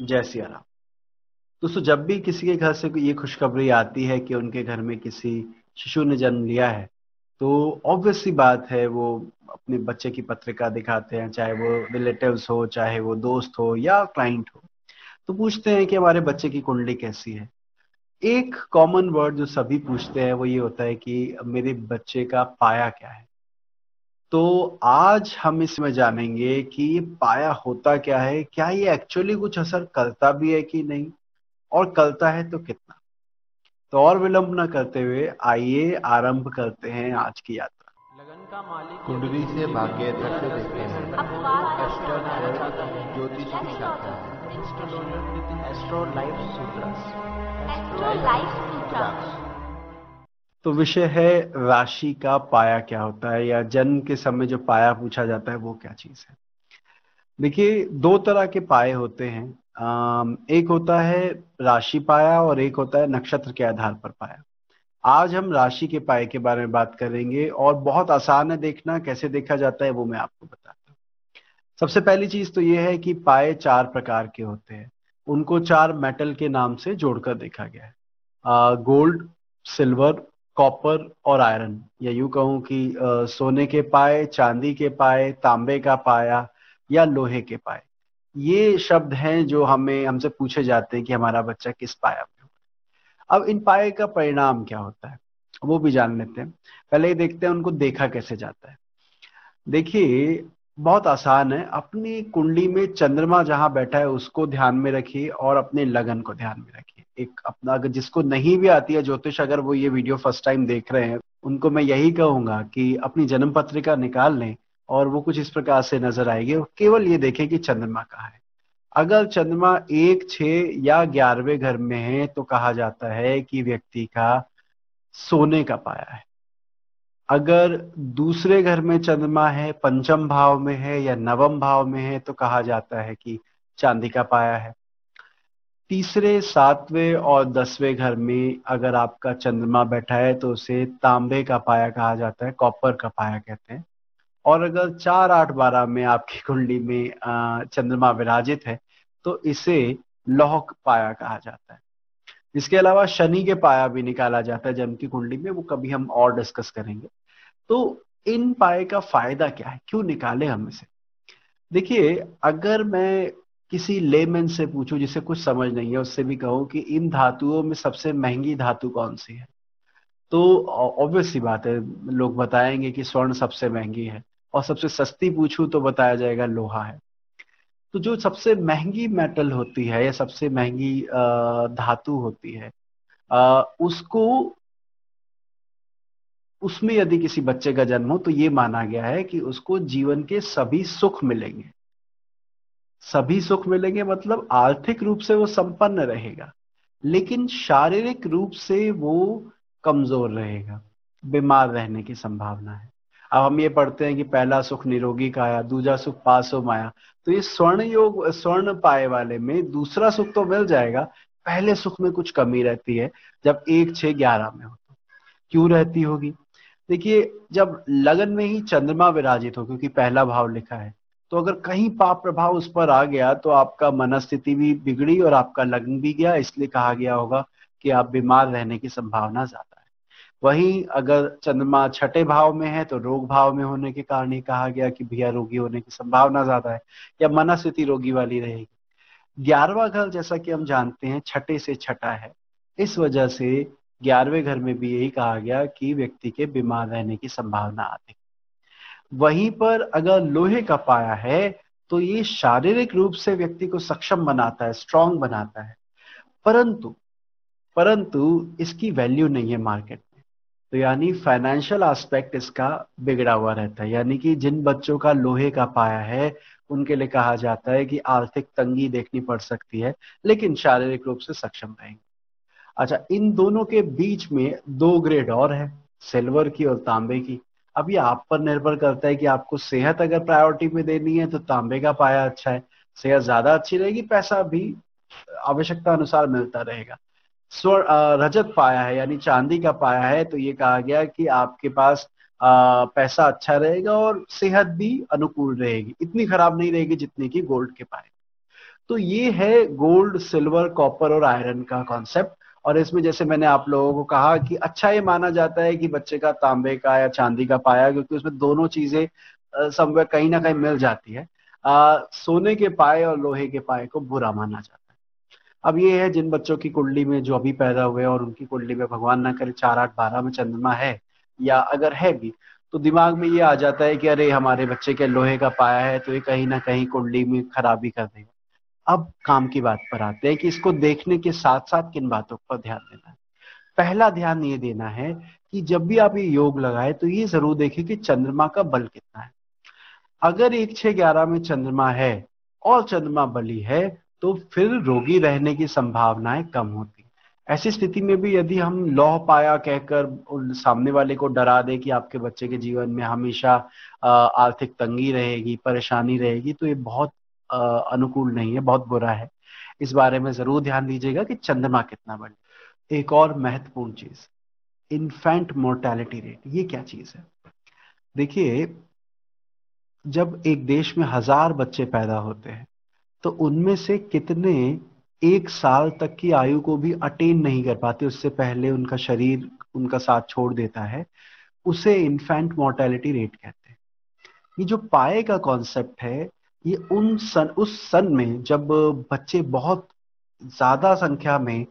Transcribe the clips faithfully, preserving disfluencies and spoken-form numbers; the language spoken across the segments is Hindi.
जय सिया राम। दोस्तों, जब भी किसी के घर से ये खुशखबरी आती है कि उनके घर में किसी शिशु ने जन्म लिया है, तो ऑब्वियस सी बात है वो अपने बच्चे की पत्रिका दिखाते हैं, चाहे वो रिलेटिव्स हो, चाहे वो दोस्त हो या क्लाइंट हो, तो पूछते हैं कि हमारे बच्चे की कुंडली कैसी है। एक कॉमन वर्ड जो सभी पूछते हैं वो ये होता है कि मेरे बच्चे का पाया क्या है। तो आज हम इसमें जानेंगे कि ये पाया होता क्या है, क्या ये एक्चुअली कुछ असर करता भी है कि नहीं, और करता है तो कितना। तो और विलंब ना करते हुए आइए आरंभ करते हैं आज की यात्रा। लगन का मालिक कुंडली से भाग्य तक देखते हैं। ज्योतिष शाखा एस्ट्रो लाइफ सूत्र लाइफ सूत्र तो विषय है राशि का पाया क्या होता है, या जन्म के समय जो पाया पूछा जाता है वो क्या चीज है। देखिए, दो तरह के पाए होते हैं, एक होता है राशि पाया और एक होता है नक्षत्र के आधार पर पाया। आज हम राशि के पाए के बारे में बात करेंगे और बहुत आसान है देखना, कैसे देखा जाता है वो मैं आपको बताता हूँ। सबसे पहली चीज तो ये है कि पाए चार प्रकार के होते हैं, उनको चार मेटल के नाम से जोड़कर देखा गया है, गोल्ड, सिल्वर, कॉपर और आयरन, या यूं कहूं कि आ, सोने के पाए, चांदी के पाए, तांबे का पाया या लोहे के पाए। ये शब्द हैं जो हमें हमसे पूछे जाते हैं कि हमारा बच्चा किस पाया में होगा। अब इन पाए का परिणाम क्या होता है वो भी जान लेते हैं। पहले ही देखते हैं उनको देखा कैसे जाता है। देखिए, बहुत आसान है, अपनी कुंडली में चंद्रमा जहां बैठा है उसको ध्यान में रखिए और अपने लगन को ध्यान में रखिए। एक अपना, अगर जिसको नहीं भी आती है ज्योतिष, अगर वो ये वीडियो फर्स्ट टाइम देख रहे हैं, उनको मैं यही कहूंगा कि अपनी जन्म पत्रिका निकाल लें और वो कुछ इस प्रकार से नजर आएगी। केवल ये देखें कि चंद्रमा कहाँ है। अगर चंद्रमा एक, छः या ग्यारहवें घर में है तो कहा जाता है कि व्यक्ति का सोने का पाया है। अगर दूसरे घर में चंद्रमा है, पंचम भाव में है या नवम भाव में है, तो कहा जाता है कि चांदी का पाया है। तीसरे, सातवें और दसवें घर में अगर आपका चंद्रमा बैठा है तो उसे तांबे का पाया कहा जाता है, कॉपर का पाया कहते हैं। और अगर चार, आठ, बारह में आपकी कुंडली में चंद्रमा विराजित है तो इसे लौह पाया कहा जाता है। इसके अलावा शनि के पाया भी निकाला जाता है जन्म की कुंडली में, वो कभी हम और डिस्कस करेंगे। तो इन पाए का फायदा क्या है, क्यों निकाले हम इसे? देखिए, अगर मैं किसी लेमैन से पूछूं जिसे कुछ समझ नहीं है, उससे भी कहूं कि इन धातुओं में सबसे महंगी धातु कौन सी है, तो ऑब्वियस सी बात है लोग बताएंगे कि स्वर्ण सबसे महंगी है, और सबसे सस्ती पूछूं तो बताया जाएगा लोहा है। तो जो सबसे महंगी मेटल होती है या सबसे महंगी धातु होती है, उसको उसमें यदि किसी बच्चे का जन्म हो तो ये माना गया है कि उसको जीवन के सभी सुख मिलेंगे। सभी सुख मिलेंगे मतलब आर्थिक रूप से वो संपन्न रहेगा, लेकिन शारीरिक रूप से वो कमजोर रहेगा, बीमार रहने की संभावना है। अब हम ये पढ़ते हैं कि पहला सुख निरोगी काया, दूसरा सुख पासो माया, तो ये स्वर्ण योग स्वर्ण पाए वाले में दूसरा सुख तो मिल जाएगा, पहले सुख में कुछ कमी रहती है जब एक, छः, ग्यारह में हो। क्यों रहती होगी? देखिए, जब लगन में ही चंद्रमा विराजित हो, क्योंकि पहला भाव लिखा है, तो अगर कहीं पाप प्रभाव उस पर आ गया तो आपका मनस्थिति भी बिगड़ी और आपका लग्न भी गया, इसलिए कहा गया होगा कि आप बीमार रहने की संभावना ज्यादा है। वहीं अगर चंद्रमा छठे भाव में है तो रोग भाव में होने के कारण ही कहा गया कि भैया रोगी होने की संभावना ज्यादा है या मनस्थिति रोगी वाली रहेगी। ग्यारहवा घर, जैसा कि हम जानते हैं, छठे से छठा है, इस वजह से ग्यारहवें घर में भी यही कहा गया कि व्यक्ति के बीमार रहने की संभावना आती है। वहीं पर अगर लोहे का पाया है तो ये शारीरिक रूप से व्यक्ति को सक्षम बनाता है, स्ट्रांग बनाता है, परंतु परंतु इसकी वैल्यू नहीं है मार्केट में, तो यानी फाइनेंशियल एस्पेक्ट इसका बिगड़ा हुआ रहता है। यानी कि जिन बच्चों का लोहे का पाया है उनके लिए कहा जाता है कि आर्थिक तंगी देखनी पड़ सकती है, लेकिन शारीरिक रूप से सक्षम रहेंगे। अच्छा, इन दोनों के बीच में दो ग्रेड और है, सिल्वर की और तांबे की। अब ये आप पर निर्भर करता है कि आपको सेहत अगर प्रायोरिटी में देनी है तो तांबे का पाया अच्छा है, सेहत ज्यादा अच्छी रहेगी, पैसा भी आवश्यकता अनुसार मिलता रहेगा। स्वर्ण रजत पाया है यानी चांदी का पाया है तो ये कहा गया कि आपके पास आ, पैसा अच्छा रहेगा और सेहत भी अनुकूल रहेगी, इतनी खराब नहीं रहेगी जितनी की गोल्ड के पाए। तो ये है गोल्ड, सिल्वर, कॉपर और आयरन का कॉन्सेप्ट। और इसमें जैसे मैंने आप लोगों को कहा कि अच्छा ये माना जाता है कि बच्चे का तांबे का या चांदी का पाया, क्योंकि उसमें दोनों चीजें समवेयर कहीं ना कहीं मिल जाती है। आ, सोने के पाए और लोहे के पाए को बुरा माना जाता है। अब ये है जिन बच्चों की कुंडली में जो अभी पैदा हुए और उनकी कुंडली में भगवान ना करे चार आठ बारह में चंद्रमा है, या अगर है भी तो दिमाग में ये आ जाता है कि अरे हमारे बच्चे के लोहे का पाया है तो ये कहीं ना कहीं कुंडली में खराबी कर देगा। अब काम की बात पर आते हैं कि इसको देखने के साथ साथ किन बातों पर ध्यान देना है। पहला ध्यान ये देना है कि जब भी आप ये योग लगाए तो ये जरूर देखें कि चंद्रमा का बल कितना है। अगर एक छह ग्यारह में चंद्रमा है और चंद्रमा बली है तो फिर रोगी रहने की संभावनाएं कम होती। ऐसी स्थिति में भी यदि हम लौह पाया कहकर सामने वाले को डरा दे कि आपके बच्चे के जीवन में हमेशा आर्थिक तंगी रहेगी, परेशानी रहेगी, तो ये बहुत अनुकूल नहीं है, बहुत बुरा है। इस बारे में जरूर ध्यान दीजिएगा कि चंद्रमा कितना बड़ा। एक और महत्वपूर्ण चीज, इन्फेंट मोर्टेलिटी रेट। ये क्या चीज है? देखिए, जब एक देश में हजार बच्चे पैदा होते हैं तो उनमें से कितने एक साल तक की आयु को भी अटेन नहीं कर पाते, उससे पहले उनका शरीर उनका साथ छोड़ देता है, उसे इन्फेंट मोर्टेलिटी रेट कहते हैं। ये जो पाए का कॉन्सेप्ट है ये उन सन उस सन में जब बच्चे बहुत ज्यादा संख्या में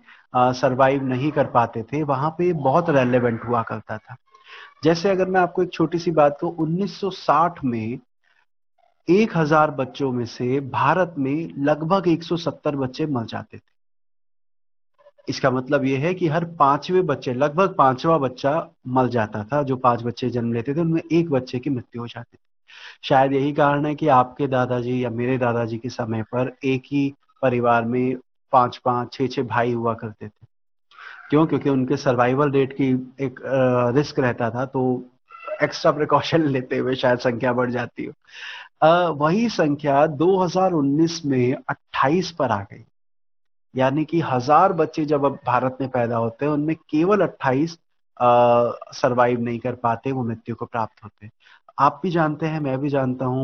सरवाइव नहीं कर पाते थे, वहां पे बहुत रेलेवेंट हुआ करता था। जैसे अगर मैं आपको एक छोटी सी बात कहूँ, उन्नीस सौ साठ में एक हजार बच्चों में से भारत में लगभग एक सौ सत्तर बच्चे मर जाते थे। इसका मतलब यह है कि हर पांचवें बच्चे, लगभग पांचवा बच्चा मर जाता था। जो पांच बच्चे जन्म लेते थे उनमें एक बच्चे की मृत्यु हो जाती थी। शायद यही कारण है कि आपके दादाजी या मेरे दादाजी के समय पर एक ही परिवार में पांच पांच छह छह भाई हुआ करते थे। क्यों? क्योंकि उनके सर्वाइवल रेट की एक रिस्क रहता था, तो एक्स्ट्रा प्रिकॉशन लेते हुए शायद संख्या बढ़ जाती हो। Uh, वही संख्या दो हज़ार उन्नीस में अट्ठाईस पर आ गई। यानी कि हजार बच्चे जब अब भारत में पैदा होते हैं उनमें केवल अट्ठाईस सरवाइव नहीं कर पाते, वो मृत्यु को प्राप्त होते हैं। आप भी जानते हैं, मैं भी जानता हूँ,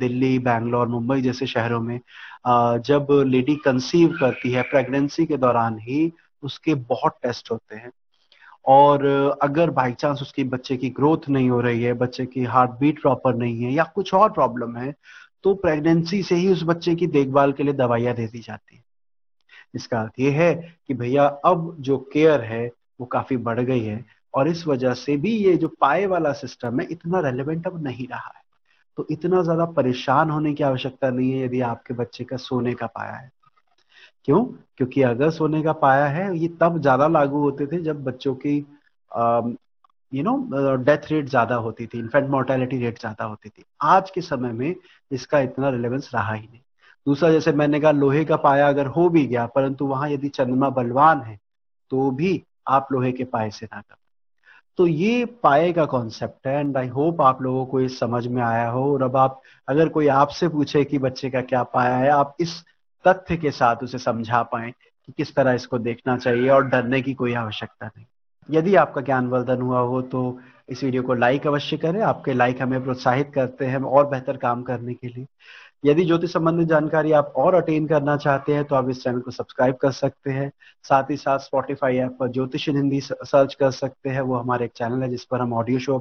दिल्ली, बैंगलोर, मुंबई जैसे शहरों में uh, जब लेडी कंसीव करती है प्रेगनेंसी के दौरान ही उसके बहुत टेस्ट होते हैं, और अगर बाई चांस उसकी बच्चे की ग्रोथ नहीं हो रही है, बच्चे की हार्ट बीट प्रॉपर नहीं है या कुछ और प्रॉब्लम है, तो प्रेगनेंसी से ही उस बच्चे की देखभाल के लिए दवाइयां दे दी जाती है। इसका अर्थ ये है कि भैया अब जो केयर है वो काफी बढ़ गई है, और इस वजह से भी ये जो पाए वाला सिस्टम है इतना रेलेवेंट अब नहीं रहा है। तो इतना ज्यादा परेशान होने की आवश्यकता नहीं है यदि आपके बच्चे का सोने का पाया है। क्यों? क्योंकि अगर सोने का पाया है, ये तब ज्यादा लागू होते थे जब बच्चों की यू नो डेथ रेट ज्यादा होती थी, इन्फेंट मोर्टेलिटी रेट ज्यादा होती थी। आज के समय में इसका इतना रिलेवेंस रहा ही नहीं। दूसरा, जैसे मैंने कहा, लोहे का पाया अगर हो भी गया परंतु वहां यदि चंद्रमा बलवान है तो भी आप लोहे के पाए से ना करें। तो ये पाए का कॉन्सेप्ट है, एंड आई होप आप लोगों को ये समझ में आया हो। और अब आप, अगर कोई आपसे पूछे कि बच्चे का क्या पाया है, आप इस तथ्य के साथ उसे समझा पाए कि किस तरह इसको देखना चाहिए और डरने की कोई आवश्यकता नहीं। यदि आपका ज्ञानवर्धन हुआ हो तो इस वीडियो को लाइक अवश्य करें। आपके लाइक हमें प्रोत्साहित करते हैं और बेहतर काम करने के लिए। यदि ज्योतिष संबंधित जानकारी आप और अटेन करना चाहते हैं तो आप इस चैनल को सब्सक्राइब कर सकते हैं। साथ ही साथ स्पॉटिफाई ऐप पर ज्योतिष इन हिंदी सर्च कर सकते हैं, वो हमारा एक चैनल है जिस पर हम ऑडियो शो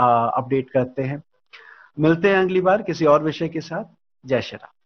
अपडेट करते हैं। मिलते हैं अगली बार किसी और विषय के साथ। जय श्री राम।